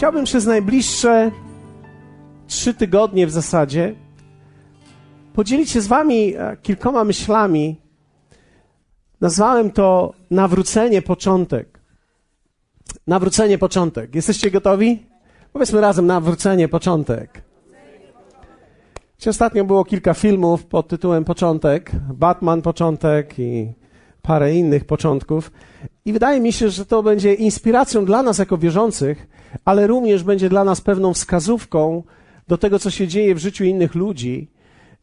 Chciałbym przez najbliższe 3 tygodnie w zasadzie podzielić się z wami kilkoma myślami. Nazwałem to nawrócenie początek. Nawrócenie początek. Jesteście gotowi? Powiedzmy razem nawrócenie początek. Ostatnio było kilka filmów pod tytułem Początek. Batman Początek i parę innych początków. I wydaje mi się, że to będzie inspiracją dla nas jako wierzących, ale również będzie dla nas pewną wskazówką do tego, co się dzieje w życiu innych ludzi.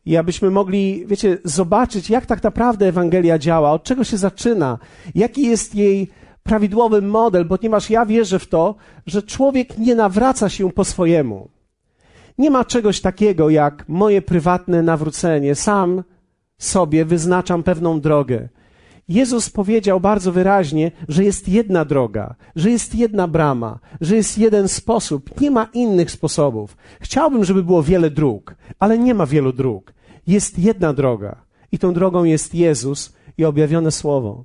I abyśmy mogli, wiecie, zobaczyć, jak tak naprawdę Ewangelia działa, od czego się zaczyna, jaki jest jej prawidłowy model, ponieważ ja wierzę w to, że człowiek nie nawraca się po swojemu. Nie ma czegoś takiego jak moje prywatne nawrócenie. Sam sobie wyznaczam pewną drogę. Jezus powiedział bardzo wyraźnie, że jest jedna droga, że jest jedna brama, że jest jeden sposób. Nie ma innych sposobów. Chciałbym, żeby było wiele dróg, ale nie ma wielu dróg. Jest jedna droga i tą drogą jest Jezus i objawione Słowo.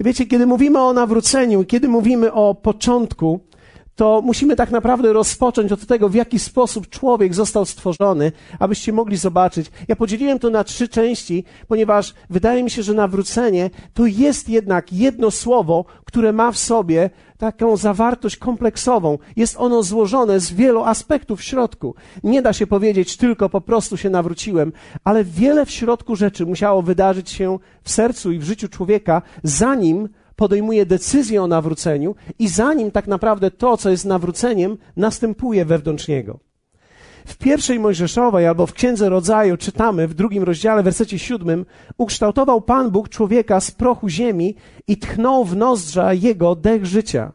I wiecie, kiedy mówimy o nawróceniu, kiedy mówimy o początku, to musimy tak naprawdę rozpocząć od tego, w jaki sposób człowiek został stworzony, abyście mogli zobaczyć. Ja podzieliłem to na 3 części, ponieważ wydaje mi się, że nawrócenie to jest jednak jedno słowo, które ma w sobie taką zawartość kompleksową. Jest ono złożone z wielu aspektów w środku. Nie da się powiedzieć tylko po prostu się nawróciłem, ale wiele w środku rzeczy musiało wydarzyć się w sercu i w życiu człowieka, zanim podejmuje decyzję o nawróceniu i zanim tak naprawdę to, co jest nawróceniem, następuje wewnątrz niego. W 1 Mojżeszowej albo w Księdze Rodzaju czytamy w 2 rozdziale, wersecie 7: ukształtował Pan Bóg człowieka z prochu ziemi i tchnął w nozdrza jego dech życia.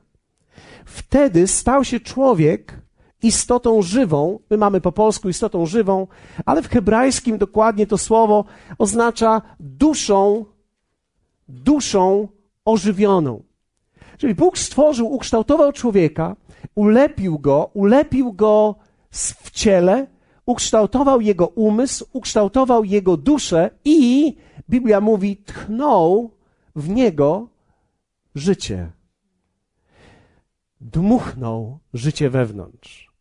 Wtedy stał się człowiek istotą żywą. My mamy po polsku istotą żywą, ale w hebrajskim dokładnie to słowo oznacza duszą ożywioną. Czyli Bóg stworzył, ukształtował człowieka, ulepił go w ciele, ukształtował jego umysł, ukształtował jego duszę i, Biblia mówi, tchnął w niego życie. Dmuchnął życie wewnątrz.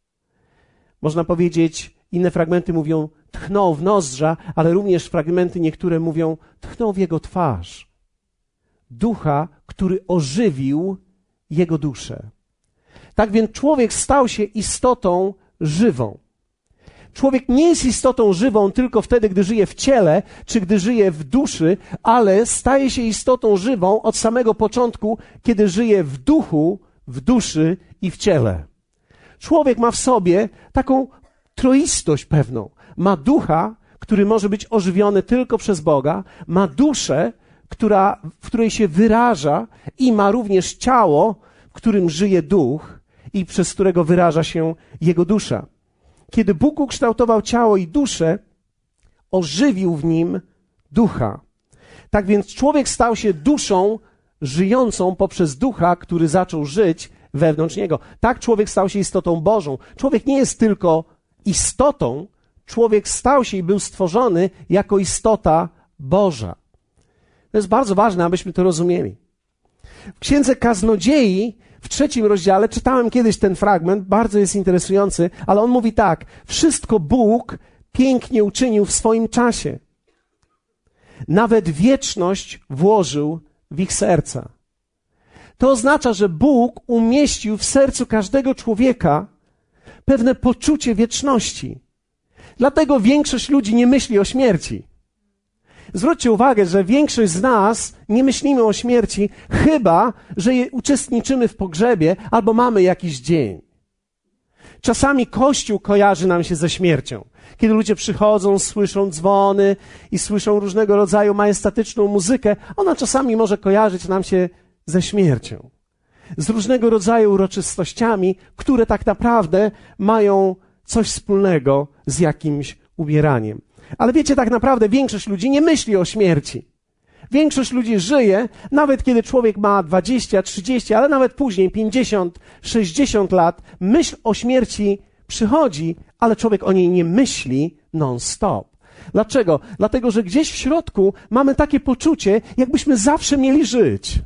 Można powiedzieć, inne fragmenty mówią tchnął w nozdrza, ale również fragmenty niektóre mówią tchnął w jego twarz. Ducha, który ożywił jego duszę. Tak więc człowiek stał się istotą żywą. Człowiek nie jest istotą żywą tylko wtedy, gdy żyje w ciele, czy gdy żyje w duszy, ale staje się istotą żywą od samego początku, kiedy żyje w duchu, w duszy i w ciele. Człowiek ma w sobie taką troistość pewną. Ma ducha, który może być ożywiony tylko przez Boga, ma duszę, w której się wyraża, i ma również ciało, w którym żyje duch i przez którego wyraża się jego dusza. Kiedy Bóg ukształtował ciało i duszę, ożywił w nim ducha. Tak więc człowiek stał się duszą żyjącą poprzez ducha, który zaczął żyć wewnątrz niego. Tak człowiek stał się istotą Bożą. Człowiek nie jest tylko istotą, człowiek stał się i był stworzony jako istota Boża. To jest bardzo ważne, abyśmy to rozumieli. W Księdze Kaznodziei w 3 rozdziale czytałem kiedyś ten fragment, bardzo jest interesujący, ale on mówi tak: wszystko Bóg pięknie uczynił w swoim czasie. Nawet wieczność włożył w ich serca. To oznacza, że Bóg umieścił w sercu każdego człowieka pewne poczucie wieczności. Dlatego większość ludzi nie myśli o śmierci. Zwróćcie uwagę, że większość z nas nie myślimy o śmierci, chyba że uczestniczymy w pogrzebie albo mamy jakiś dzień. Czasami Kościół kojarzy nam się ze śmiercią. Kiedy ludzie przychodzą, słyszą dzwony i słyszą różnego rodzaju majestatyczną muzykę, ona czasami może kojarzyć nam się ze śmiercią. Z różnego rodzaju uroczystościami, które tak naprawdę mają coś wspólnego z jakimś umieraniem. Ale wiecie, tak naprawdę większość ludzi nie myśli o śmierci. Większość ludzi żyje, nawet kiedy człowiek ma 20, 30, ale nawet później 50, 60 lat, myśl o śmierci przychodzi, ale człowiek o niej nie myśli non-stop. Dlaczego? Dlatego, że gdzieś w środku mamy takie poczucie, jakbyśmy zawsze mieli żyć.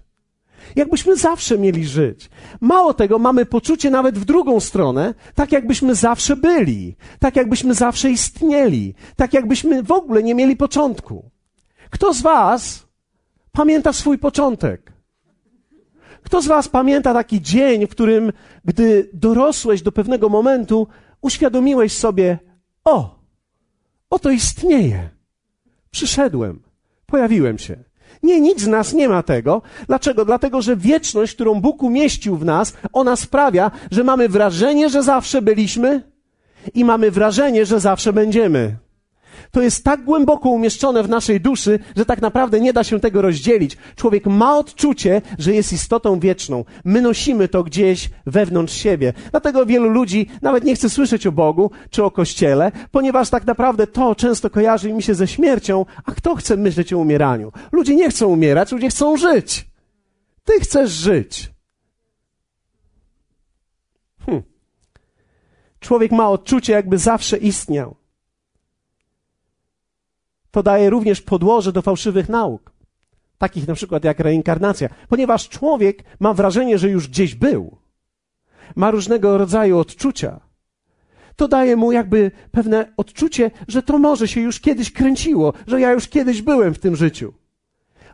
jakbyśmy zawsze mieli żyć. Mało tego, mamy poczucie nawet w drugą stronę, tak jakbyśmy zawsze byli, tak jakbyśmy zawsze istnieli, tak jakbyśmy w ogóle nie mieli początku. Kto z was pamięta swój początek? Kto z was pamięta taki dzień, w którym, gdy dorosłeś do pewnego momentu, uświadomiłeś sobie, oto istnieje. Przyszedłem, pojawiłem się. Nie, nikt z nas nie ma tego. Dlaczego? Dlatego, że wieczność, którą Bóg umieścił w nas, ona sprawia, że mamy wrażenie, że zawsze byliśmy i mamy wrażenie, że zawsze będziemy. To jest tak głęboko umieszczone w naszej duszy, że tak naprawdę nie da się tego rozdzielić. Człowiek ma odczucie, że jest istotą wieczną. My nosimy to gdzieś wewnątrz siebie. Dlatego wielu ludzi nawet nie chce słyszeć o Bogu czy o Kościele, ponieważ tak naprawdę to często kojarzy mi się ze śmiercią, a kto chce myśleć o umieraniu? Ludzie nie chcą umierać, ludzie chcą żyć. Ty chcesz żyć. Człowiek ma odczucie, jakby zawsze istniał. To daje również podłoże do fałszywych nauk, takich na przykład jak reinkarnacja, ponieważ człowiek ma wrażenie, że już gdzieś był, ma różnego rodzaju odczucia. To daje mu jakby pewne odczucie, że to może się już kiedyś kręciło, że ja już kiedyś byłem w tym życiu.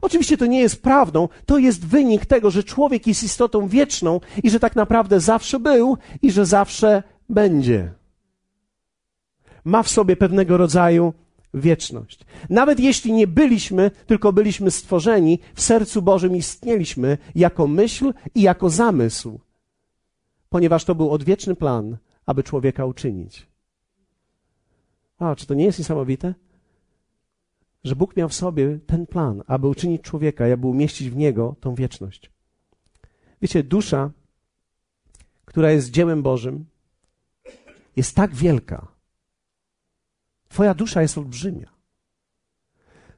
Oczywiście to nie jest prawdą, to jest wynik tego, że człowiek jest istotą wieczną i że tak naprawdę zawsze był i że zawsze będzie. Ma w sobie pewnego rodzaju wieczność. Nawet jeśli nie byliśmy, tylko byliśmy stworzeni, w sercu Bożym istnieliśmy jako myśl i jako zamysł, ponieważ to był odwieczny plan, aby człowieka uczynić. Czy to nie jest niesamowite? Że Bóg miał w sobie ten plan, aby uczynić człowieka, aby umieścić w niego tą wieczność. Wiecie, dusza, która jest dziełem Bożym, jest tak wielka. Twoja dusza jest olbrzymia.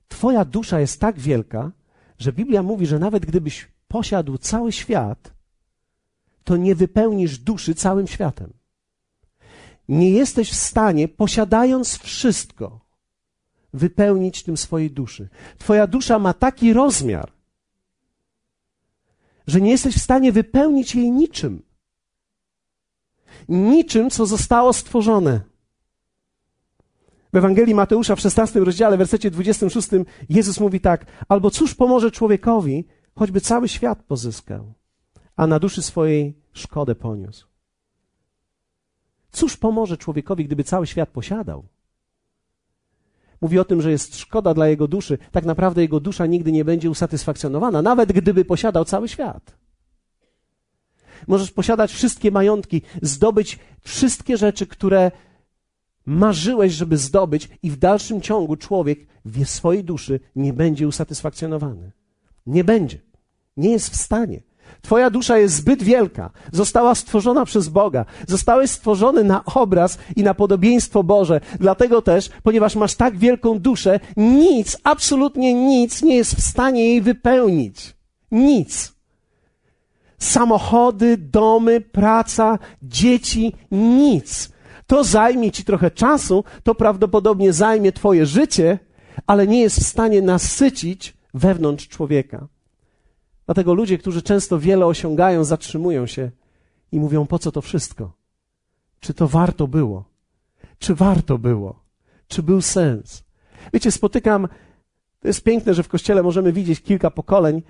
Twoja dusza jest tak wielka, że Biblia mówi, że nawet gdybyś posiadł cały świat, to nie wypełnisz duszy całym światem. Nie jesteś w stanie, posiadając wszystko, wypełnić tym swojej duszy. Twoja dusza ma taki rozmiar, że nie jesteś w stanie wypełnić jej niczym. Niczym, co zostało stworzone. W Ewangelii Mateusza w 16 rozdziale, w wersecie 26 Jezus mówi tak: albo cóż pomoże człowiekowi, choćby cały świat pozyskał, a na duszy swojej szkodę poniósł. Cóż pomoże człowiekowi, gdyby cały świat posiadał? Mówi o tym, że jest szkoda dla jego duszy. Tak naprawdę jego dusza nigdy nie będzie usatysfakcjonowana, nawet gdyby posiadał cały świat. Możesz posiadać wszystkie majątki, zdobyć wszystkie rzeczy, które marzyłeś, żeby zdobyć, i w dalszym ciągu człowiek w swojej duszy nie będzie usatysfakcjonowany. Nie będzie. Nie jest w stanie. Twoja dusza jest zbyt wielka. Została stworzona przez Boga. Zostałeś stworzony na obraz i na podobieństwo Boże. Dlatego też, ponieważ masz tak wielką duszę, nic, absolutnie nic nie jest w stanie jej wypełnić. Nic. Samochody, domy, praca, dzieci, nic. To zajmie ci trochę czasu, to prawdopodobnie zajmie twoje życie, ale nie jest w stanie nasycić wewnątrz człowieka. Dlatego ludzie, którzy często wiele osiągają, zatrzymują się i mówią: po co to wszystko? Czy to warto było? Czy warto było? Czy był sens? Wiecie, to jest piękne, że w Kościele możemy widzieć kilka pokoleń,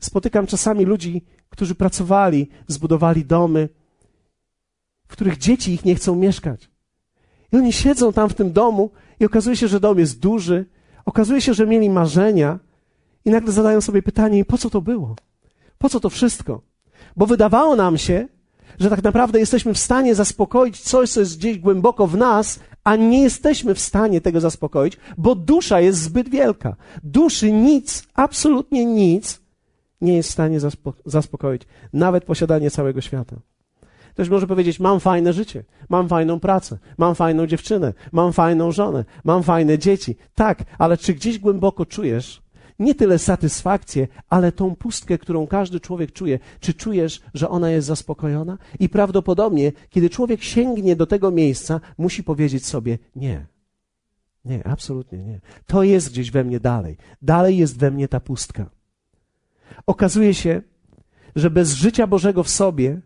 spotykam czasami ludzi, którzy pracowali, zbudowali domy, w których dzieci ich nie chcą mieszkać. I oni siedzą tam w tym domu i okazuje się, że dom jest duży, okazuje się, że mieli marzenia i nagle zadają sobie pytanie: po co to było? Po co to wszystko? Bo wydawało nam się, że tak naprawdę jesteśmy w stanie zaspokoić coś, co jest gdzieś głęboko w nas, a nie jesteśmy w stanie tego zaspokoić, bo dusza jest zbyt wielka. Duszy nic, absolutnie nic nie jest w stanie zaspokoić. Nawet posiadanie całego świata. Ktoś może powiedzieć: mam fajne życie, mam fajną pracę, mam fajną dziewczynę, mam fajną żonę, mam fajne dzieci. Tak, ale czy gdzieś głęboko czujesz nie tyle satysfakcję, ale tą pustkę, którą każdy człowiek czuje? Czy czujesz, że ona jest zaspokojona? I prawdopodobnie, kiedy człowiek sięgnie do tego miejsca, musi powiedzieć sobie: nie. Nie, absolutnie nie. To jest gdzieś we mnie dalej. Dalej jest we mnie ta pustka. Okazuje się, że bez życia Bożego w sobie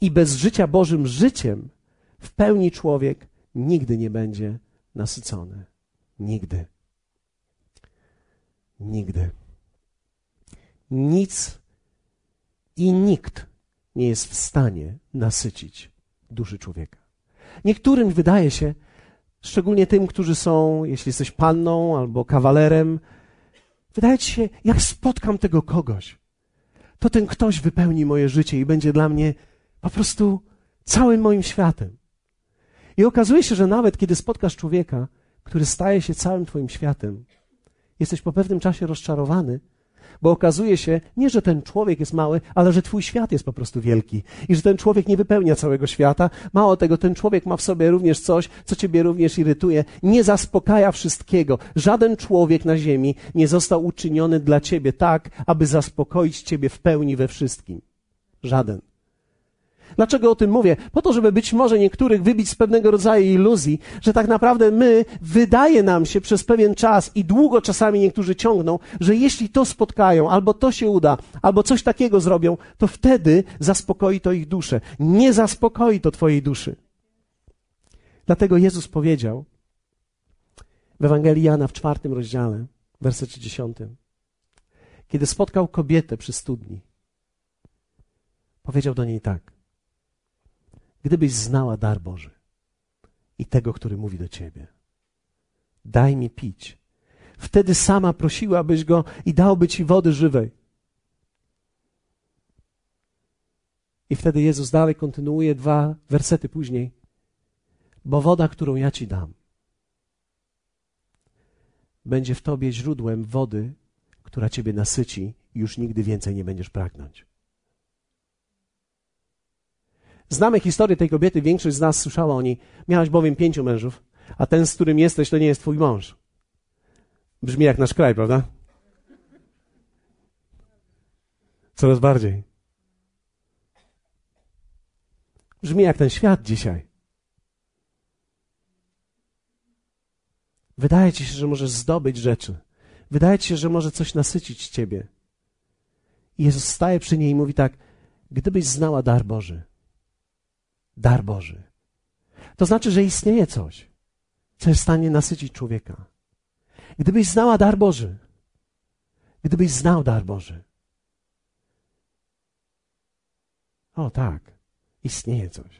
i bez życia Bożym życiem w pełni człowiek nigdy nie będzie nasycony. Nigdy. Nigdy. Nic i nikt nie jest w stanie nasycić duszy człowieka. Niektórym wydaje się, szczególnie tym, którzy są, jeśli jesteś panną albo kawalerem, wydaje ci się, jak spotkam tego kogoś, to ten ktoś wypełni moje życie i będzie dla mnie po prostu całym moim światem. I okazuje się, że nawet kiedy spotkasz człowieka, który staje się całym twoim światem, jesteś po pewnym czasie rozczarowany, bo okazuje się, nie, że ten człowiek jest mały, ale że twój świat jest po prostu wielki i że ten człowiek nie wypełnia całego świata. Mało tego, ten człowiek ma w sobie również coś, co ciebie również irytuje. Nie zaspokaja wszystkiego. Żaden człowiek na ziemi nie został uczyniony dla ciebie tak, aby zaspokoić ciebie w pełni we wszystkim. Żaden. Dlaczego o tym mówię? Po to, żeby być może niektórych wybić z pewnego rodzaju iluzji, że tak naprawdę my, wydaje nam się przez pewien czas i długo czasami niektórzy ciągną, że jeśli to spotkają, albo to się uda, albo coś takiego zrobią, to wtedy zaspokoi to ich duszę. Nie zaspokoi to twojej duszy. Dlatego Jezus powiedział w Ewangelii Jana w 4. rozdziale, werset 30, kiedy spotkał kobietę przy studni, powiedział do niej tak: gdybyś znała dar Boży i tego, który mówi do ciebie: daj mi pić. Wtedy sama prosiłabyś go i dałby ci wody żywej. I wtedy Jezus dalej kontynuuje 2 wersety później: bo woda, którą ja ci dam, będzie w tobie źródłem wody, która ciebie nasyci i już nigdy więcej nie będziesz pragnąć. Znamy historię tej kobiety, większość z nas słyszała o niej. Miałaś bowiem 5 mężów, a ten, z którym jesteś, to nie jest twój mąż. Brzmi jak nasz kraj, prawda? Coraz bardziej. Brzmi jak ten świat dzisiaj. Wydaje ci się, że możesz zdobyć rzeczy. Wydaje ci się, że może coś nasycić ciebie. I Jezus staje przy niej i mówi tak: gdybyś znała dar Boży. Dar Boży. To znaczy, że istnieje coś, co jest w stanie nasycić człowieka. Gdybyś znała dar Boży. Gdybyś znał dar Boży. O tak, istnieje coś.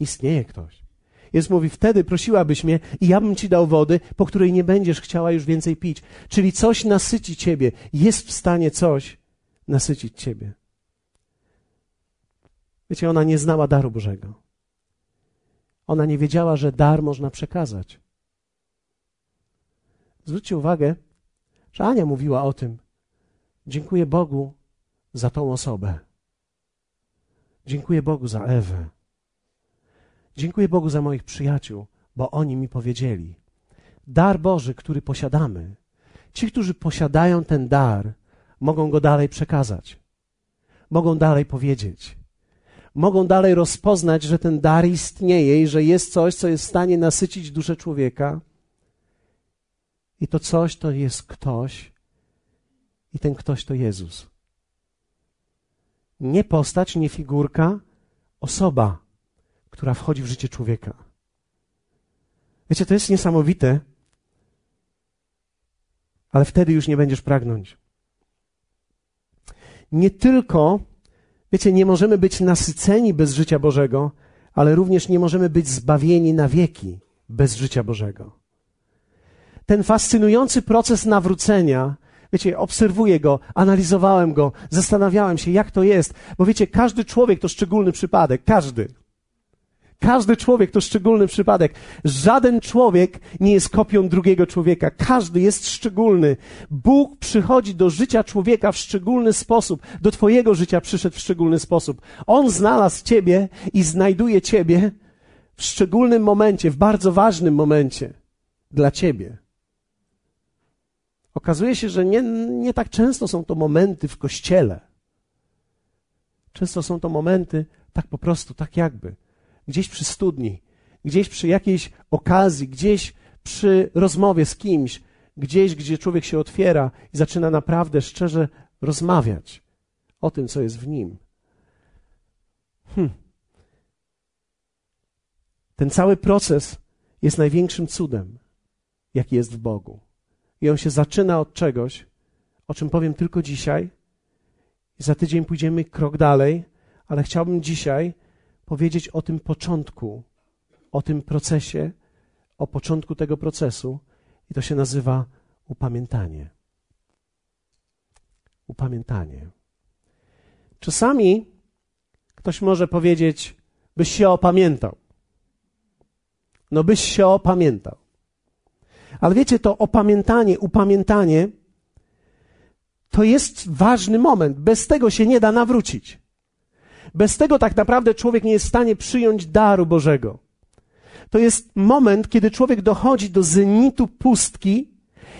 Istnieje ktoś. Jezus mówi: wtedy prosiłabyś mnie i ja bym ci dał wody, po której nie będziesz chciała już więcej pić. Czyli coś nasyci ciebie. Jest w stanie coś nasycić ciebie. Wiecie, ona nie znała daru Bożego. Ona nie wiedziała, że dar można przekazać. Zwróćcie uwagę, że Ania mówiła o tym: dziękuję Bogu za tą osobę. Dziękuję Bogu za Ewę. Dziękuję Bogu za moich przyjaciół, bo oni mi powiedzieli. Dar Boży, który posiadamy, ci, którzy posiadają ten dar, mogą go dalej przekazać. Mogą dalej powiedzieć. Mogą dalej rozpoznać, że ten dar istnieje i że jest coś, co jest w stanie nasycić duszę człowieka. I to coś to jest ktoś i ten ktoś to Jezus. Nie postać, nie figurka, osoba, która wchodzi w życie człowieka. Wiecie, to jest niesamowite, ale wtedy już nie będziesz pragnąć. Nie tylko... Wiecie, nie możemy być nasyceni bez życia Bożego, ale również nie możemy być zbawieni na wieki bez życia Bożego. Ten fascynujący proces nawrócenia, wiecie, obserwuję go, analizowałem go, zastanawiałem się, jak to jest, bo wiecie, każdy człowiek to szczególny przypadek, każdy. Każdy człowiek to szczególny przypadek. Żaden człowiek nie jest kopią drugiego człowieka. Każdy jest szczególny. Bóg przychodzi do życia człowieka w szczególny sposób. Do twojego życia przyszedł w szczególny sposób. On znalazł ciebie i znajduje ciebie w szczególnym momencie, w bardzo ważnym momencie dla ciebie. Okazuje się, że nie tak często są to momenty w kościele. Często są to momenty tak po prostu, tak jakby. Gdzieś przy studni, gdzieś przy jakiejś okazji, gdzieś przy rozmowie z kimś, gdzieś, gdzie człowiek się otwiera i zaczyna naprawdę szczerze rozmawiać o tym, co jest w nim, Ten cały proces jest największym cudem, jaki jest w Bogu. I on się zaczyna od czegoś, o czym powiem tylko dzisiaj. Za tydzień pójdziemy krok dalej, ale chciałbym dzisiaj powiedzieć o tym początku, o tym procesie, o początku tego procesu. I to się nazywa upamiętanie. Upamiętanie. Czasami ktoś może powiedzieć, byś się opamiętał. No byś się opamiętał. Ale wiecie, to opamiętanie, upamiętanie to jest ważny moment. Bez tego się nie da nawrócić. Bez tego tak naprawdę człowiek nie jest w stanie przyjąć daru Bożego. To jest moment, kiedy człowiek dochodzi do zenitu pustki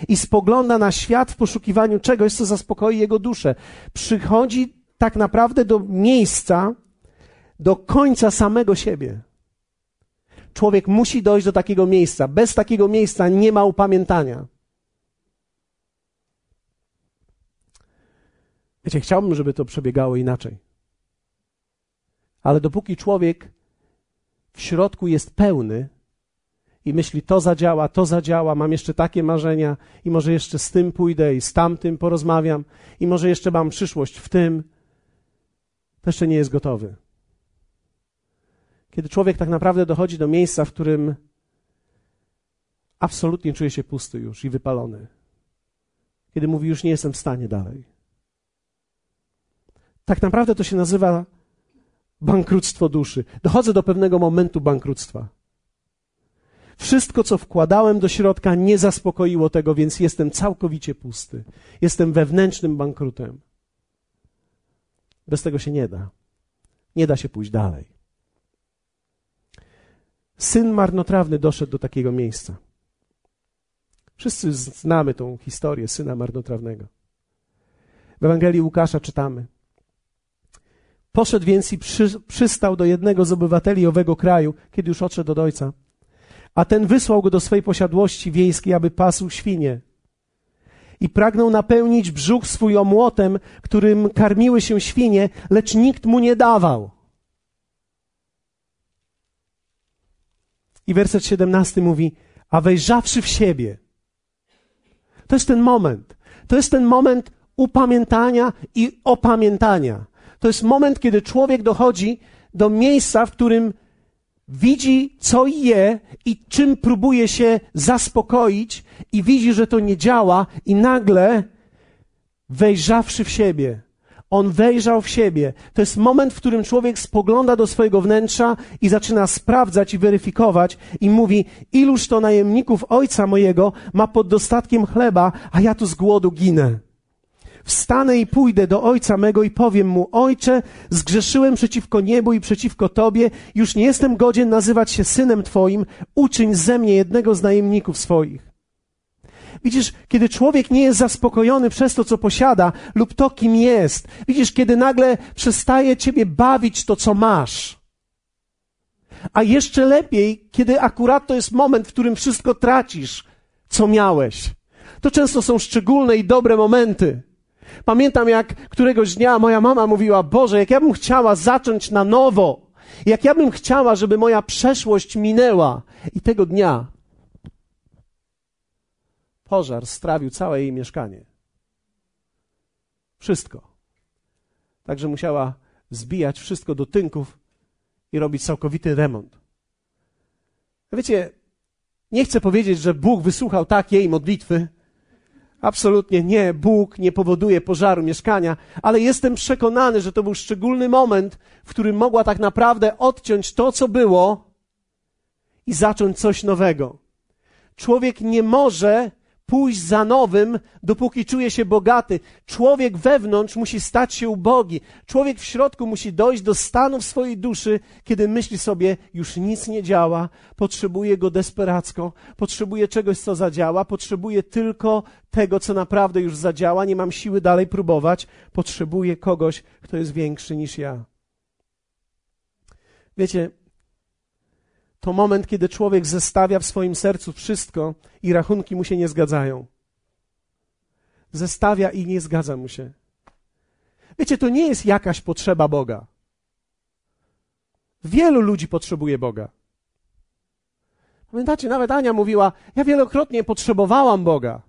i spogląda na świat w poszukiwaniu czegoś, co zaspokoi jego duszę. Przychodzi tak naprawdę do miejsca, do końca samego siebie. Człowiek musi dojść do takiego miejsca. Bez takiego miejsca nie ma upamiętania. Wiecie, chciałbym, żeby to przebiegało inaczej. Ale dopóki człowiek w środku jest pełny i myśli, to zadziała, mam jeszcze takie marzenia i może jeszcze z tym pójdę i z tamtym porozmawiam i może jeszcze mam przyszłość w tym, to jeszcze nie jest gotowy. Kiedy człowiek tak naprawdę dochodzi do miejsca, w którym absolutnie czuje się pusty już i wypalony. Kiedy mówi, już nie jestem w stanie dalej. Tak naprawdę to się nazywa bankructwo duszy. Dochodzę do pewnego momentu bankructwa. Wszystko, co wkładałem do środka, nie zaspokoiło tego, więc jestem całkowicie pusty. Jestem wewnętrznym bankrutem. Bez tego się nie da. Nie da się pójść dalej. Syn marnotrawny doszedł do takiego miejsca. Wszyscy znamy tą historię syna marnotrawnego. W Ewangelii Łukasza czytamy. Poszedł więc i przystał do jednego z obywateli owego kraju, kiedy już odszedł od ojca. A ten wysłał go do swej posiadłości wiejskiej, aby pasł świnie. I pragnął napełnić brzuch swój omłotem, którym karmiły się świnie, lecz nikt mu nie dawał. I werset 17 mówi, a wejrzawszy w siebie. To jest ten moment. To jest ten moment upamiętania i opamiętania. To jest moment, kiedy człowiek dochodzi do miejsca, w którym widzi, co je i czym próbuje się zaspokoić i widzi, że to nie działa i nagle wejrzawszy w siebie. On wejrzał w siebie. To jest moment, w którym człowiek spogląda do swojego wnętrza i zaczyna sprawdzać i weryfikować i mówi, iluż to najemników ojca mojego ma pod dostatkiem chleba, a ja tu z głodu ginę. Wstanę i pójdę do ojca mego i powiem mu, ojcze, zgrzeszyłem przeciwko niebu i przeciwko tobie, już nie jestem godzien nazywać się synem twoim, uczyń ze mnie jednego z najemników swoich. Widzisz, kiedy człowiek nie jest zaspokojony przez to, co posiada lub to, kim jest. Widzisz, kiedy nagle przestaje ciebie bawić to, co masz. A jeszcze lepiej, kiedy akurat to jest moment, w którym wszystko tracisz, co miałeś. To często są szczególne i dobre momenty. Pamiętam, jak któregoś dnia moja mama mówiła, Boże, jak ja bym chciała zacząć na nowo. Jak ja bym chciała, żeby moja przeszłość minęła. I tego dnia pożar strawił całe jej mieszkanie. Wszystko. Także musiała zbijać wszystko do tynków i robić całkowity remont. Wiecie, nie chcę powiedzieć, że Bóg wysłuchał tak jej modlitwy. Absolutnie nie. Bóg nie powoduje pożaru mieszkania, ale jestem przekonany, że to był szczególny moment, w którym mogła tak naprawdę odciąć to, co było i zacząć coś nowego. Człowiek nie może pójść za nowym, dopóki czuje się bogaty. Człowiek wewnątrz musi stać się ubogi. Człowiek w środku musi dojść do stanu w swojej duszy, kiedy myśli sobie, już nic nie działa, potrzebuje go desperacko, potrzebuje czegoś, co zadziała, potrzebuje tylko tego, co naprawdę już zadziała, nie mam siły dalej próbować, potrzebuje kogoś, kto jest większy niż ja. Wiecie, to moment, kiedy człowiek zestawia w swoim sercu wszystko i rachunki mu się nie zgadzają. Zestawia i nie zgadza mu się. Wiecie, to nie jest jakaś potrzeba Boga. Wielu ludzi potrzebuje Boga. Pamiętacie, nawet Ania mówiła, ja wielokrotnie potrzebowałam Boga.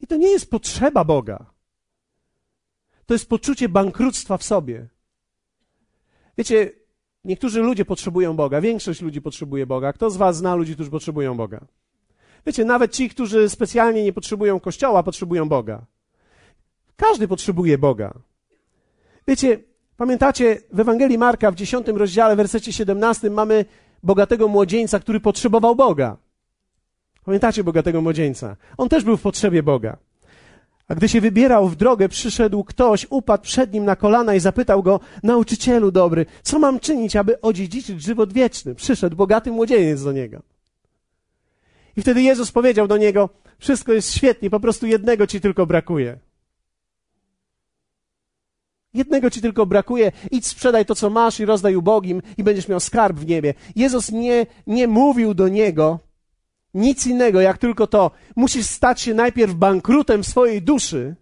I to nie jest potrzeba Boga. To jest poczucie bankructwa w sobie. Wiecie, niektórzy ludzie potrzebują Boga, większość ludzi potrzebuje Boga. Kto z was zna ludzi, którzy potrzebują Boga? Wiecie, nawet ci, którzy specjalnie nie potrzebują Kościoła, potrzebują Boga. Każdy potrzebuje Boga. Wiecie, pamiętacie, w Ewangelii Marka w 10 rozdziale, w wersecie 17 mamy bogatego młodzieńca, który potrzebował Boga. Pamiętacie bogatego młodzieńca? On też był w potrzebie Boga. A gdy się wybierał w drogę, przyszedł ktoś, upadł przed nim na kolana i zapytał go, nauczycielu dobry, co mam czynić, aby odziedziczyć żywot wieczny? Przyszedł bogaty młodzieniec do niego. I wtedy Jezus powiedział do niego, wszystko jest świetnie, po prostu jednego ci tylko brakuje. Jednego ci tylko brakuje, idź sprzedaj to, co masz i rozdaj ubogim i będziesz miał skarb w niebie. Jezus nie mówił do niego nic innego, jak tylko to. Musisz stać się najpierw bankrutem swojej duszy,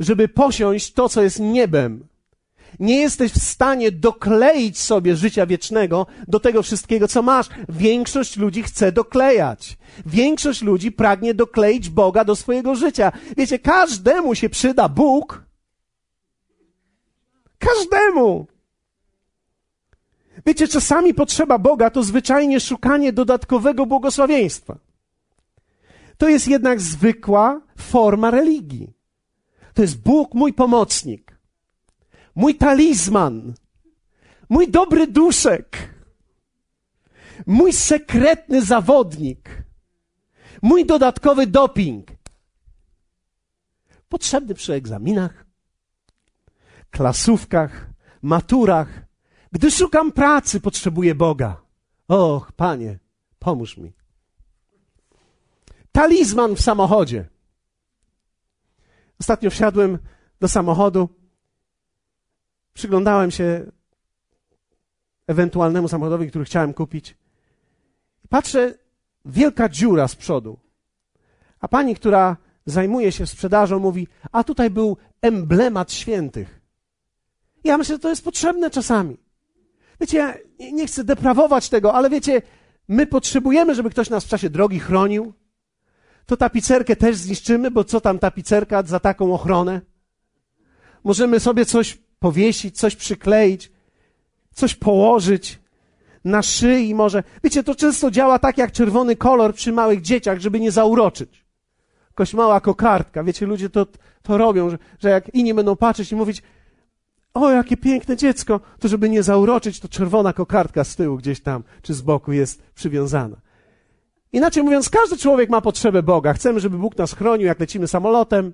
żeby posiąść to, co jest niebem. Nie jesteś w stanie dokleić sobie życia wiecznego do tego wszystkiego, co masz. Większość ludzi chce doklejać. Większość ludzi pragnie dokleić Boga do swojego życia. Wiecie, każdemu się przyda Bóg. Każdemu. Wiecie, czasami potrzeba Boga to zwyczajnie szukanie dodatkowego błogosławieństwa. To jest jednak zwykła forma religii. To jest Bóg mój pomocnik, mój talizman, mój dobry duszek, mój sekretny zawodnik, mój dodatkowy doping. Potrzebny przy egzaminach, klasówkach, maturach. Gdy szukam pracy, potrzebuję Boga. Och, Panie, pomóż mi. Talizman w samochodzie. Ostatnio wsiadłem do samochodu. Przyglądałem się ewentualnemu samochodowi, który chciałem kupić. Patrzę, wielka dziura z przodu. A pani, która zajmuje się sprzedażą, mówi, a tutaj był emblemat świętych. Ja myślę, że to jest potrzebne czasami. Wiecie, ja nie chcę deprawować tego, ale wiecie, my potrzebujemy, żeby ktoś nas w czasie drogi chronił. To tapicerkę też zniszczymy, bo co tam tapicerka za taką ochronę? Możemy sobie coś powiesić, coś przykleić, coś położyć na szyi może. Wiecie, to często działa tak jak czerwony kolor przy małych dzieciach, żeby nie zauroczyć. Jakoś mała kokardka. Wiecie, ludzie to robią, że jak inni będą patrzeć i mówić, o, jakie piękne dziecko, to żeby nie zauroczyć, to czerwona kokardka z tyłu gdzieś tam, czy z boku jest przywiązana. Inaczej mówiąc, każdy człowiek ma potrzebę Boga. Chcemy, żeby Bóg nas chronił, jak lecimy samolotem.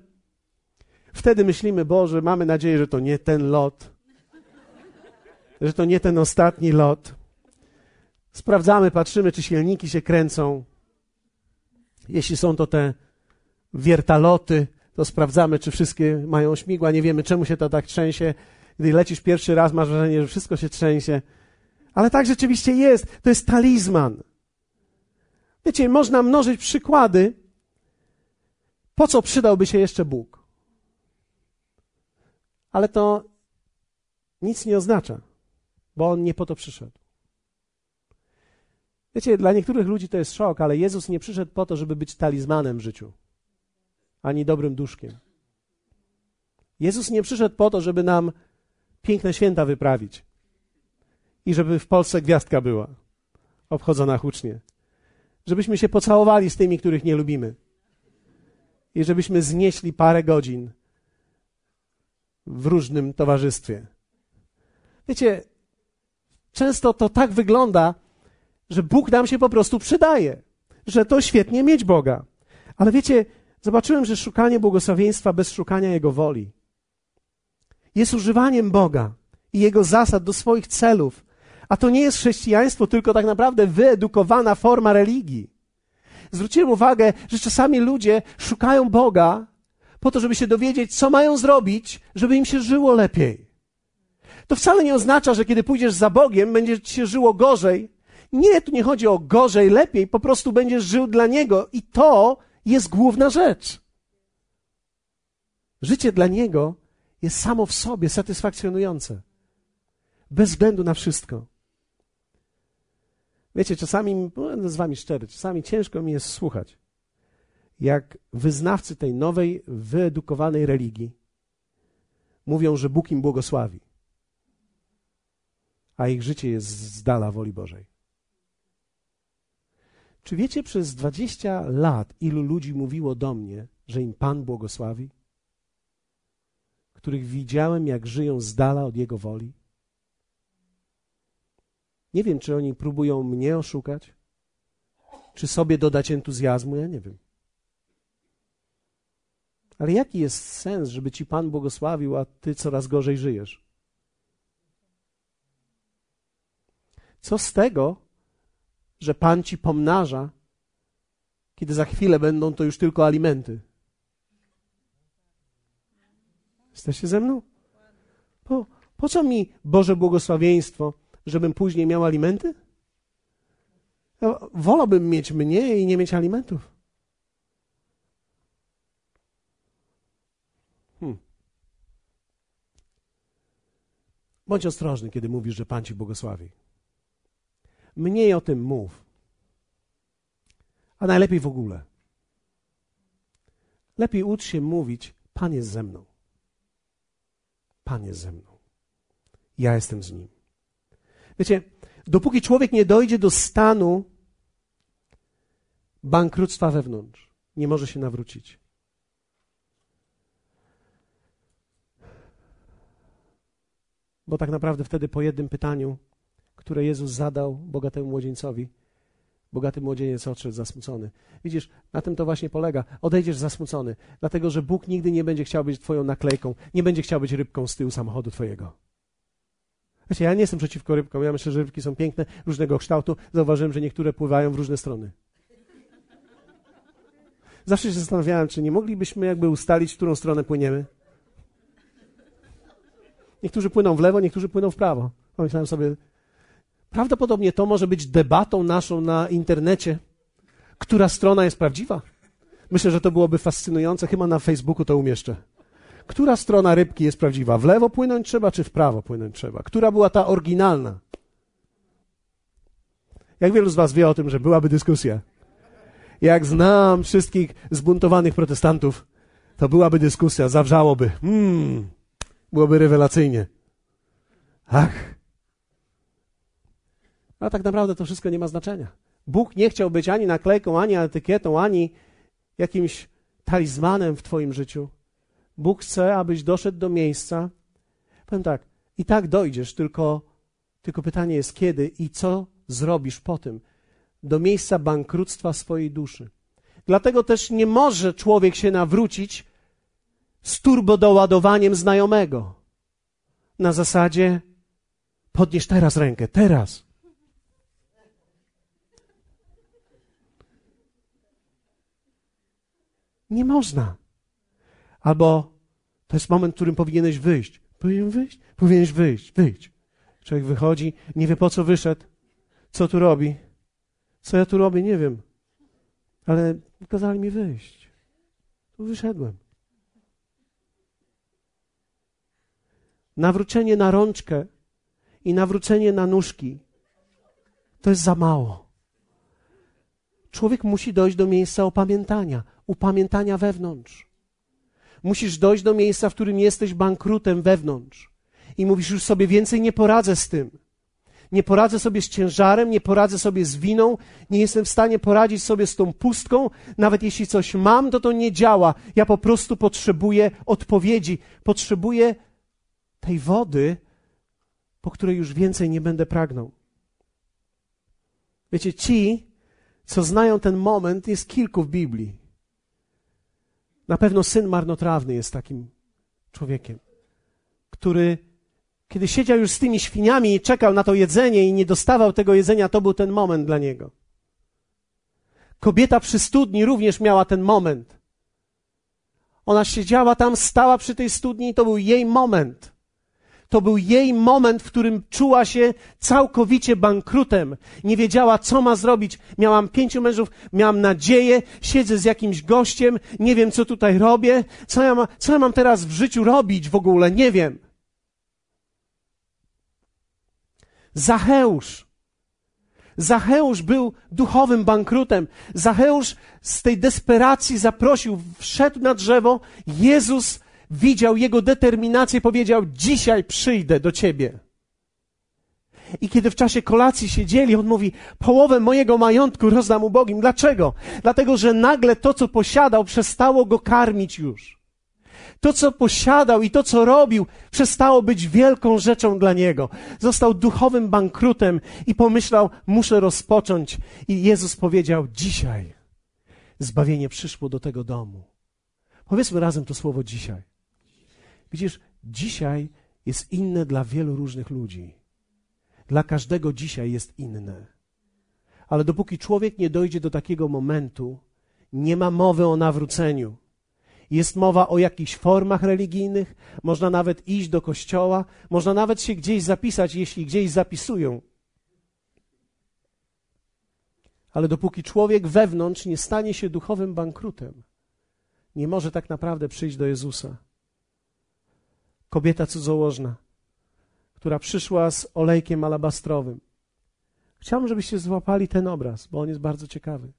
Wtedy myślimy, Boże, mamy nadzieję, że to nie ten lot. Że to nie ten ostatni lot. Sprawdzamy, patrzymy, czy silniki się kręcą. Jeśli są to te wiertaloty, to sprawdzamy, czy wszystkie mają śmigła. Nie wiemy, czemu się to tak trzęsie. Gdy lecisz pierwszy raz, masz wrażenie, że wszystko się trzęsie. Ale tak rzeczywiście jest. To jest talizman. Wiecie, można mnożyć przykłady. Po co przydałby się jeszcze Bóg? Ale to nic nie oznacza, bo On nie po to przyszedł. Wiecie, dla niektórych ludzi to jest szok, ale Jezus nie przyszedł po to, żeby być talizmanem w życiu, ani dobrym duszkiem. Jezus nie przyszedł po to, żeby nam piękne święta wyprawić i żeby w Polsce gwiazdka była obchodzona hucznie. Żebyśmy się pocałowali z tymi, których nie lubimy i żebyśmy znieśli parę godzin w różnym towarzystwie. Wiecie, często to tak wygląda, że Bóg nam się po prostu przydaje, że to świetnie mieć Boga. Ale wiecie, zobaczyłem, że szukanie błogosławieństwa bez szukania Jego woli jest używaniem Boga i Jego zasad do swoich celów. A to nie jest chrześcijaństwo, tylko tak naprawdę wyedukowana forma religii. Zwróciłem uwagę, że czasami ludzie szukają Boga po to, żeby się dowiedzieć, co mają zrobić, żeby im się żyło lepiej. To wcale nie oznacza, że kiedy pójdziesz za Bogiem, będzie ci się żyło gorzej. Nie, tu nie chodzi o gorzej, lepiej, po prostu będziesz żył dla Niego i to jest główna rzecz. Życie dla Niego jest samo w sobie satysfakcjonujące. bez względu na wszystko. Wiecie, czasami, będę z wami szczery, czasami ciężko mi jest słuchać, jak wyznawcy tej nowej, wyedukowanej religii mówią, że Bóg im błogosławi, a ich życie jest z dala woli Bożej. Czy wiecie, przez 20 lat ilu ludzi mówiło do mnie, że im Pan błogosławi? Których widziałem, jak żyją z dala od Jego woli? Nie wiem, czy oni próbują mnie oszukać, czy sobie dodać entuzjazmu, ja nie wiem. Ale jaki jest sens, żeby ci Pan błogosławił, a ty coraz gorzej żyjesz? Co z tego, że Pan ci pomnaża, kiedy za chwilę będą to już tylko alimenty? Jesteście ze mną? Po co mi Boże błogosławieństwo, żebym później miał alimenty? Wolałbym mieć mniej i nie mieć alimentów. Bądź ostrożny, kiedy mówisz, że Pan ci błogosławi. Mniej o tym mów. A najlepiej w ogóle. Lepiej ucz się mówić: Pan jest ze mną. Pan jest ze mną. Ja jestem z Nim. Wiecie, dopóki człowiek nie dojdzie do stanu bankructwa wewnątrz, nie może się nawrócić. Bo tak naprawdę wtedy po jednym pytaniu, które Jezus zadał bogatemu młodzieńcowi, bogaty młodzieniec odszedł zasmucony. Widzisz, na tym to właśnie polega. Odejdziesz zasmucony, dlatego że Bóg nigdy nie będzie chciał być twoją naklejką, nie będzie chciał być rybką z tyłu samochodu twojego. Wiecie, ja nie jestem przeciwko rybkom, ja myślę, że rybki są piękne, różnego kształtu. Zauważyłem, że niektóre pływają w różne strony. Zawsze się zastanawiałem, czy nie moglibyśmy jakby ustalić, w którą stronę płyniemy. Niektórzy płyną w lewo, niektórzy płyną w prawo. Pomyślałem sobie, prawdopodobnie to może być debatą naszą na internecie, która strona jest prawdziwa. Myślę, że to byłoby fascynujące, chyba na Facebooku to umieszczę. Która strona rybki jest prawdziwa? W lewo płynąć trzeba, czy w prawo płynąć trzeba? Która była ta oryginalna? Jak wielu z was wie o tym, że byłaby dyskusja? Jak znam wszystkich zbuntowanych protestantów, to byłaby dyskusja, zawrzałoby. Byłoby rewelacyjnie. Ach. A tak naprawdę to wszystko nie ma znaczenia. Bóg nie chciał być ani naklejką, ani etykietą, ani jakimś talizmanem w twoim życiu. Bóg chce, abyś doszedł do miejsca. Powiem tak, i tak dojdziesz, tylko pytanie jest kiedy i co zrobisz po tym. Do miejsca bankructwa swojej duszy. Dlatego też nie może człowiek się nawrócić z turbodoładowaniem znajomego. Na zasadzie podnieś teraz rękę, teraz. Nie można. Albo to jest moment, w którym powinieneś wyjść. Powinieneś wyjść. Człowiek wychodzi, nie wie po co wyszedł. Co tu robi? Co ja tu robię? Nie wiem. Ale kazali mi wyjść. Tu wyszedłem. Nawrócenie na rączkę i nawrócenie na nóżki to jest za mało. Człowiek musi dojść do miejsca opamiętania, upamiętania wewnątrz. Musisz dojść do miejsca, w którym jesteś bankrutem wewnątrz i mówisz: już sobie więcej nie poradzę z tym. Nie poradzę sobie z ciężarem, nie poradzę sobie z winą, nie jestem w stanie poradzić sobie z tą pustką. Nawet jeśli coś mam, to nie działa. Ja po prostu potrzebuję odpowiedzi, potrzebuję tej wody, po której już więcej nie będę pragnął. Wiecie, ci, co znają ten moment, jest kilku w Biblii. Na pewno syn marnotrawny jest takim człowiekiem, który, kiedy siedział już z tymi świniami i czekał na to jedzenie i nie dostawał tego jedzenia, to był ten moment dla niego. Kobieta przy studni również miała ten moment. Ona siedziała tam, stała przy tej studni i to był jej moment. To był jej moment, w którym czuła się całkowicie bankrutem. Nie wiedziała, co ma zrobić. Miałam 5 mężów, miałam nadzieję, siedzę z jakimś gościem, nie wiem, co tutaj robię, co ja mam teraz w życiu robić w ogóle, nie wiem. Zacheusz. Zacheusz był duchowym bankrutem. Zacheusz z tej desperacji zaprosił, wszedł na drzewo. Jezus widział jego determinację, powiedział: dzisiaj przyjdę do ciebie. I kiedy w czasie kolacji siedzieli, on mówi: połowę mojego majątku rozdam ubogim. Dlaczego? Dlatego, że nagle to, co posiadał, przestało go karmić już. To, co posiadał i to, co robił, przestało być wielką rzeczą dla niego. Został duchowym bankrutem i pomyślał: muszę rozpocząć. I Jezus powiedział: dzisiaj zbawienie przyszło do tego domu. Powiedzmy razem to słowo: dzisiaj. Widzisz, dzisiaj jest inne dla wielu różnych ludzi. Dla każdego dzisiaj jest inne. Ale dopóki człowiek nie dojdzie do takiego momentu, nie ma mowy o nawróceniu. Jest mowa o jakichś formach religijnych, można nawet iść do kościoła, można nawet się gdzieś zapisać, jeśli gdzieś zapisują. Ale dopóki człowiek wewnątrz nie stanie się duchowym bankrutem, nie może tak naprawdę przyjść do Jezusa. Kobieta cudzołożna, która przyszła z olejkiem alabastrowym. Chciałbym, żebyście złapali ten obraz, bo on jest bardzo ciekawy.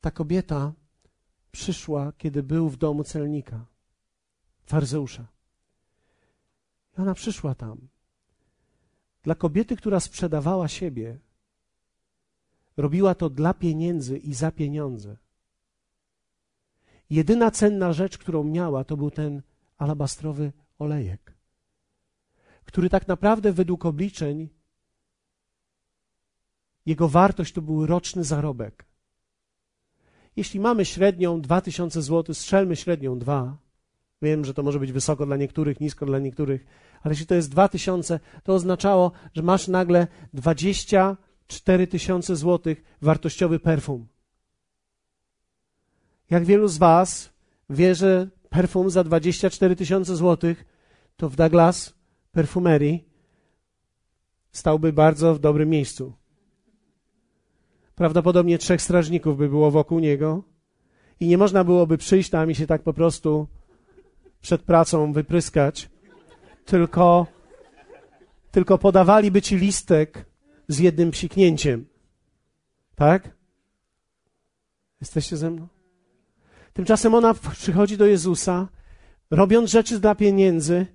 Ta kobieta przyszła, kiedy był w domu celnika, faryzeusza. I ona przyszła tam. Dla kobiety, która sprzedawała siebie, robiła to dla pieniędzy i za pieniądze. Jedyna cenna rzecz, którą miała, to był ten alabastrowy olejek, który tak naprawdę według obliczeń jego wartość to był roczny zarobek. Jeśli mamy średnią 2000 zł, strzelmy średnią 2. Wiem, że to może być wysoko dla niektórych, nisko dla niektórych, ale jeśli to jest 2000, to oznaczało, że masz nagle 24 tysiące złotych wartościowy perfum. Jak wielu z was wie, że perfum za 24 tysiące złotych to w Douglas perfumerii stałby bardzo w dobrym miejscu. Prawdopodobnie 3 strażników by było wokół niego i nie można byłoby przyjść tam i się tak po prostu przed pracą wypryskać, tylko podawaliby ci listek z jednym psiknięciem. Tak? Jesteście ze mną? Tymczasem ona przychodzi do Jezusa, robiąc rzeczy dla pieniędzy,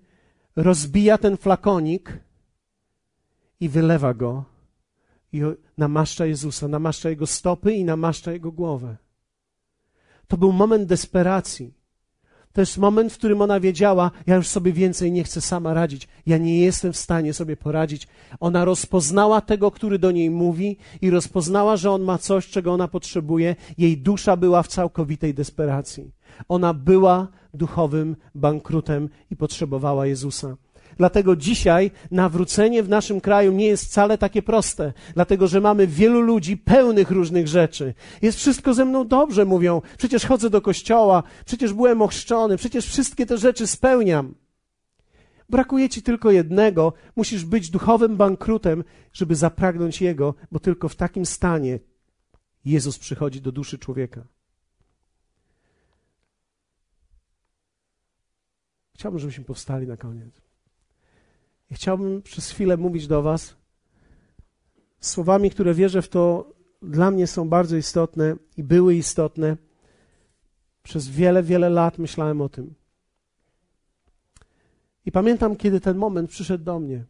rozbija ten flakonik i wylewa go. I namaszcza Jezusa, namaszcza Jego stopy i namaszcza Jego głowę. To był moment desperacji. To jest moment, w którym ona wiedziała: ja już sobie więcej nie chcę sama radzić. Ja nie jestem w stanie sobie poradzić. Ona rozpoznała tego, który do niej mówi, i rozpoznała, że on ma coś, czego ona potrzebuje. Jej dusza była w całkowitej desperacji. Ona była duchowym bankrutem i potrzebowała Jezusa. Dlatego dzisiaj nawrócenie w naszym kraju nie jest wcale takie proste, dlatego że mamy wielu ludzi pełnych różnych rzeczy. Jest wszystko ze mną dobrze, mówią, przecież chodzę do kościoła, przecież byłem ochrzczony, przecież wszystkie te rzeczy spełniam. Brakuje ci tylko jednego, musisz być duchowym bankrutem, żeby zapragnąć Jego, bo tylko w takim stanie Jezus przychodzi do duszy człowieka. Chciałbym, żebyśmy powstali na koniec. Chciałbym przez chwilę mówić do was słowami, które wierzę w to, dla mnie są bardzo istotne i były istotne. Przez wiele, wiele lat myślałem o tym. I pamiętam, kiedy ten moment przyszedł do mnie.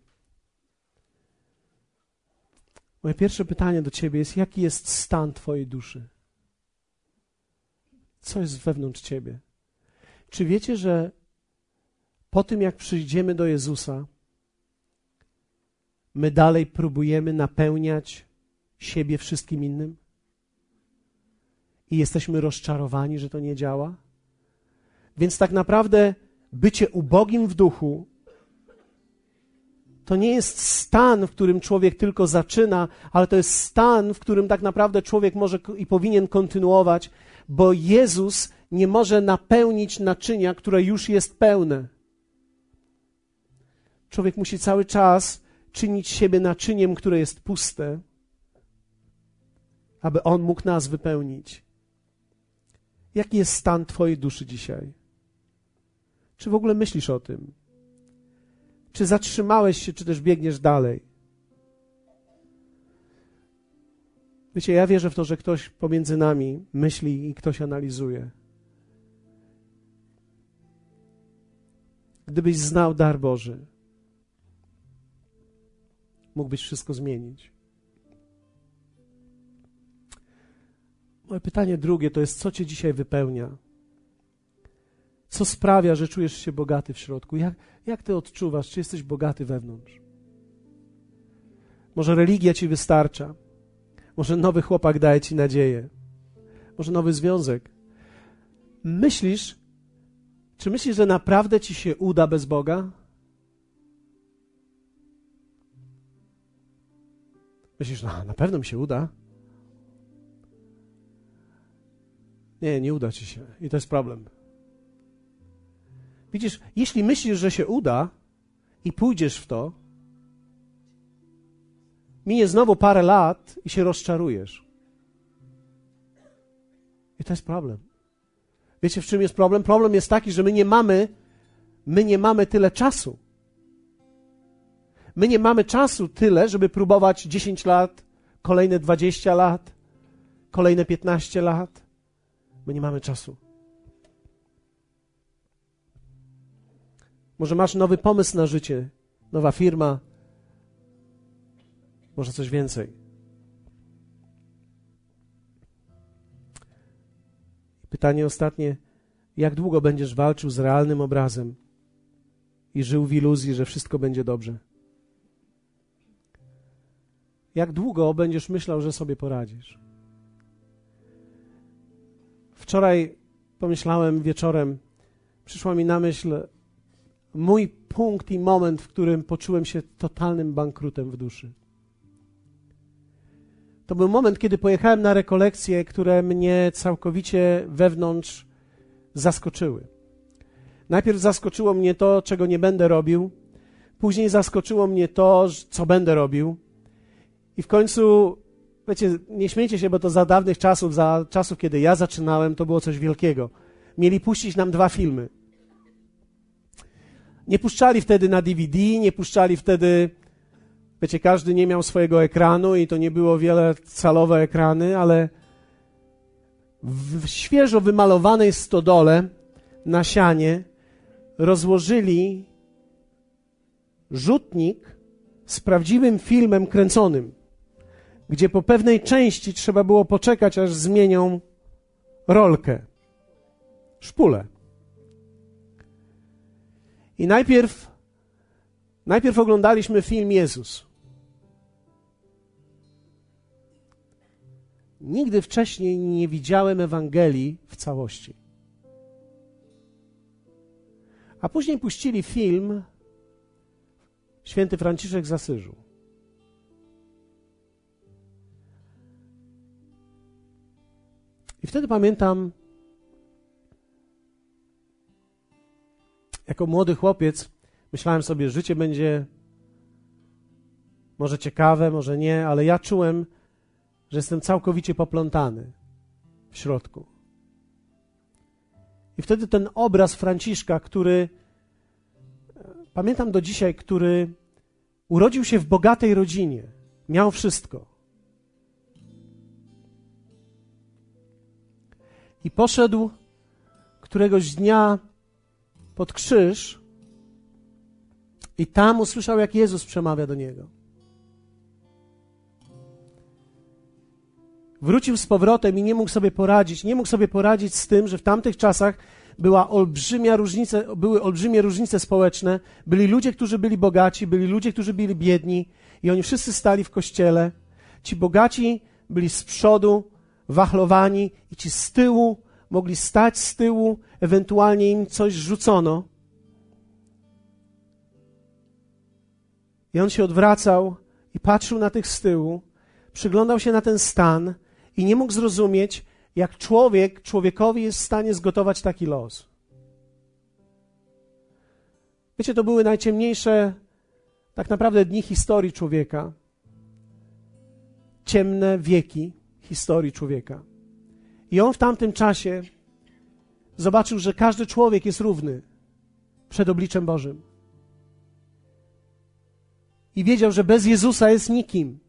Moje pierwsze pytanie do ciebie jest: jaki jest stan twojej duszy? Co jest wewnątrz ciebie? Czy wiecie, że po tym, jak przyjdziemy do Jezusa, my dalej próbujemy napełniać siebie wszystkim innym? I jesteśmy rozczarowani, że to nie działa? Więc tak naprawdę bycie ubogim w duchu to nie jest stan, w którym człowiek tylko zaczyna, ale to jest stan, w którym tak naprawdę człowiek może i powinien kontynuować, bo Jezus nie może napełnić naczynia, które już jest pełne. Człowiek musi cały czas czynić siebie naczyniem, które jest puste, aby On mógł nas wypełnić. Jaki jest stan twojej duszy dzisiaj? Czy w ogóle myślisz o tym? Czy zatrzymałeś się, czy też biegniesz dalej? Wiecie, ja wierzę w to, że ktoś pomiędzy nami myśli i ktoś analizuje. Gdybyś znał dar Boży, mógłbyś wszystko zmienić. Moje pytanie drugie to jest, co cię dzisiaj wypełnia? Co sprawia, że czujesz się bogaty w środku? Jak ty odczuwasz, czy jesteś bogaty wewnątrz? Może religia ci wystarcza? Może nowy chłopak daje ci nadzieję? Może nowy związek? Czy myślisz, że naprawdę ci się uda bez Boga? Myślisz, no na pewno mi się uda. Nie, nie uda ci się. I to jest problem. Widzisz, jeśli myślisz, że się uda i pójdziesz w to, minie znowu parę lat i się rozczarujesz. I to jest problem. Wiecie, w czym jest problem? Problem jest taki, że my nie mamy tyle czasu. My nie mamy czasu tyle, żeby próbować 10 lat, kolejne 20 lat, kolejne 15 lat. My nie mamy czasu. Może masz nowy pomysł na życie, nowa firma, może coś więcej. Pytanie ostatnie. Jak długo będziesz walczył z realnym obrazem i żył w iluzji, że wszystko będzie dobrze? Jak długo będziesz myślał, że sobie poradzisz? Wczoraj pomyślałem wieczorem, przyszła mi na myśl mój punkt i moment, w którym poczułem się totalnym bankrutem w duszy. To był moment, kiedy pojechałem na rekolekcje, które mnie całkowicie wewnątrz zaskoczyły. Najpierw zaskoczyło mnie to, czego nie będę robił, później zaskoczyło mnie to, co będę robił i w końcu, wiecie, nie śmiejcie się, bo to za dawnych czasów, za czasów, kiedy ja zaczynałem, to było coś wielkiego. Mieli puścić nam 2 filmy. Nie puszczali wtedy na DVD, nie puszczali wtedy... Wiecie, każdy nie miał swojego ekranu i to nie było wiele calowe ekrany, ale w świeżo wymalowanej stodole na sianie rozłożyli rzutnik z prawdziwym filmem kręconym, gdzie po pewnej części trzeba było poczekać, aż zmienią rolkę, szpulę. I najpierw oglądaliśmy film Jezus. Nigdy wcześniej nie widziałem Ewangelii w całości. A później puścili film Święty Franciszek z Asyżu. I wtedy pamiętam, jako młody chłopiec myślałem sobie, życie będzie może ciekawe, może nie, ale ja czułem, że jestem całkowicie poplątany w środku. I wtedy ten obraz Franciszka, który, pamiętam do dzisiaj, który urodził się w bogatej rodzinie, miał wszystko. I poszedł któregoś dnia pod krzyż i tam usłyszał, jak Jezus przemawia do niego. Wrócił z powrotem i nie mógł sobie poradzić z tym, że w tamtych czasach były olbrzymie różnice społeczne, byli ludzie, którzy byli bogaci, byli ludzie, którzy byli biedni i oni wszyscy stali w kościele. Ci bogaci byli z przodu, wachlowani i ci z tyłu mogli stać z tyłu, ewentualnie im coś rzucono. I on się odwracał i patrzył na tych z tyłu, przyglądał się na ten stan i nie mógł zrozumieć, jak człowiekowi jest w stanie zgotować taki los. Wiecie, to były najciemniejsze tak naprawdę dni historii człowieka. Ciemne wieki historii człowieka. I on w tamtym czasie zobaczył, że każdy człowiek jest równy przed obliczem Bożym. I wiedział, że bez Jezusa jest nikim.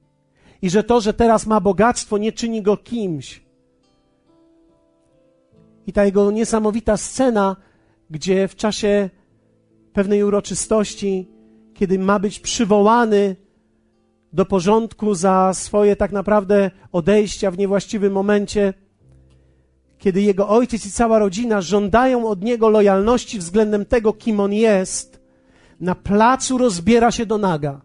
i że to, że teraz ma bogactwo, nie czyni go kimś. I ta jego niesamowita scena, gdzie w czasie pewnej uroczystości, kiedy ma być przywołany do porządku za swoje tak naprawdę odejścia w niewłaściwym momencie, kiedy jego ojciec i cała rodzina żądają od niego lojalności względem tego, kim on jest, na placu rozbiera się do naga.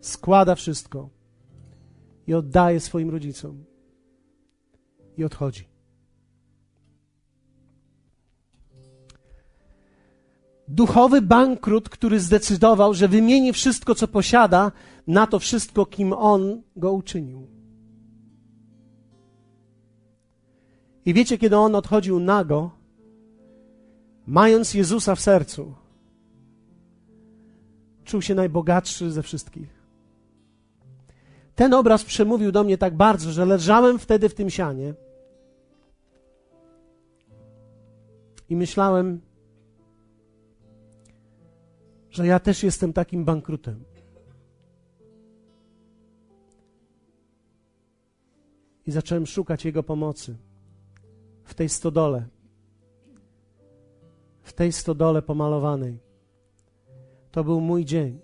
Składa wszystko i oddaje swoim rodzicom i odchodzi. Duchowy bankrut, który zdecydował, że wymieni wszystko, co posiada, na to wszystko, kim on go uczynił. I wiecie, kiedy on odchodził nago, mając Jezusa w sercu, czuł się najbogatszy ze wszystkich. Ten obraz przemówił do mnie tak bardzo, że leżałem wtedy w tym sianie i myślałem, że ja też jestem takim bankrutem. I zacząłem szukać Jego pomocy w tej stodole. W tej stodole pomalowanej. To był mój dzień.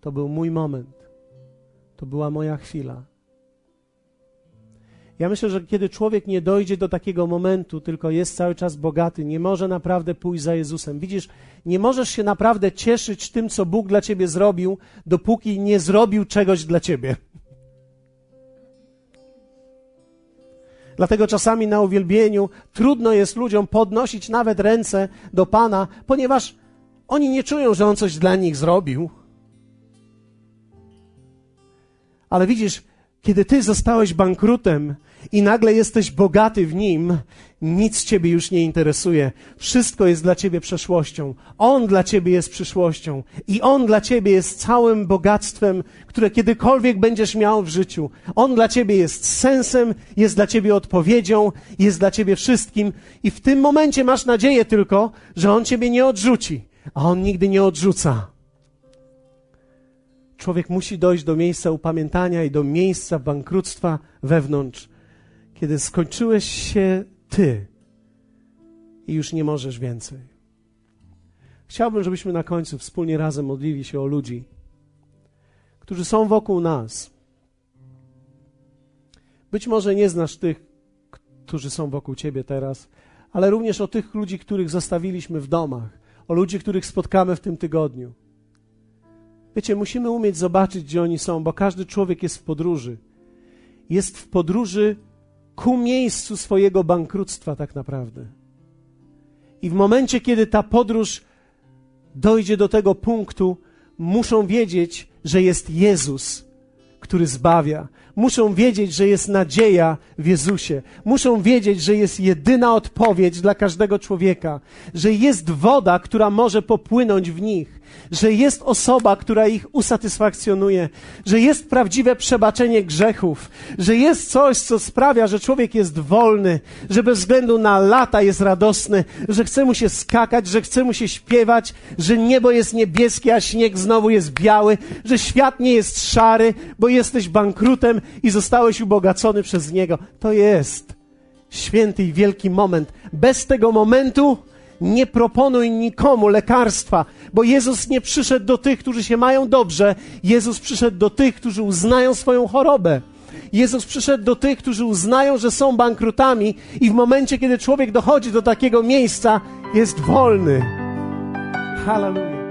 To był mój moment. To była moja chwila. Ja myślę, że kiedy człowiek nie dojdzie do takiego momentu, tylko jest cały czas bogaty, nie może naprawdę pójść za Jezusem. Widzisz, nie możesz się naprawdę cieszyć tym, co Bóg dla ciebie zrobił, dopóki nie zrobił czegoś dla ciebie. Dlatego czasami na uwielbieniu trudno jest ludziom podnosić nawet ręce do Pana, ponieważ oni nie czują, że On coś dla nich zrobił. Ale widzisz, kiedy ty zostałeś bankrutem i nagle jesteś bogaty w Nim, nic ciebie już nie interesuje. Wszystko jest dla ciebie przeszłością. On dla ciebie jest przyszłością. I On dla ciebie jest całym bogactwem, które kiedykolwiek będziesz miał w życiu. On dla ciebie jest sensem, jest dla ciebie odpowiedzią, jest dla ciebie wszystkim. I w tym momencie masz nadzieję tylko, że On ciebie nie odrzuci. A On nigdy nie odrzuca. Człowiek musi dojść do miejsca upamiętania i do miejsca bankructwa wewnątrz, kiedy skończyłeś się ty i już nie możesz więcej. Chciałbym, żebyśmy na końcu wspólnie razem modlili się o ludzi, którzy są wokół nas. Być może nie znasz tych, którzy są wokół ciebie teraz, ale również o tych ludzi, których zostawiliśmy w domach, o ludzi, których spotkamy w tym tygodniu. Wiecie, musimy umieć zobaczyć, gdzie oni są, bo każdy człowiek jest w podróży. Jest w podróży ku miejscu swojego bankructwa tak naprawdę. I w momencie, kiedy ta podróż dojdzie do tego punktu, muszą wiedzieć, że jest Jezus, który zbawia. Muszą wiedzieć, że jest nadzieja w Jezusie. Muszą wiedzieć, że jest jedyna odpowiedź dla każdego człowieka. Że jest woda, która może popłynąć w nich. Że jest osoba, która ich usatysfakcjonuje. Że jest prawdziwe przebaczenie grzechów. Że jest coś, co sprawia, że człowiek jest wolny. Że bez względu na lata jest radosny. Że chce mu się skakać, że chce mu się śpiewać. Że niebo jest niebieskie, a śnieg znowu jest biały. Że świat nie jest szary, bo jesteś bankrutem i zostałeś ubogacony przez Niego. To jest święty i wielki moment. Bez tego momentu nie proponuj nikomu lekarstwa, bo Jezus nie przyszedł do tych, którzy się mają dobrze. Jezus przyszedł do tych, którzy uznają swoją chorobę. Jezus przyszedł do tych, którzy uznają, że są bankrutami i w momencie, kiedy człowiek dochodzi do takiego miejsca, jest wolny. Hallelujah.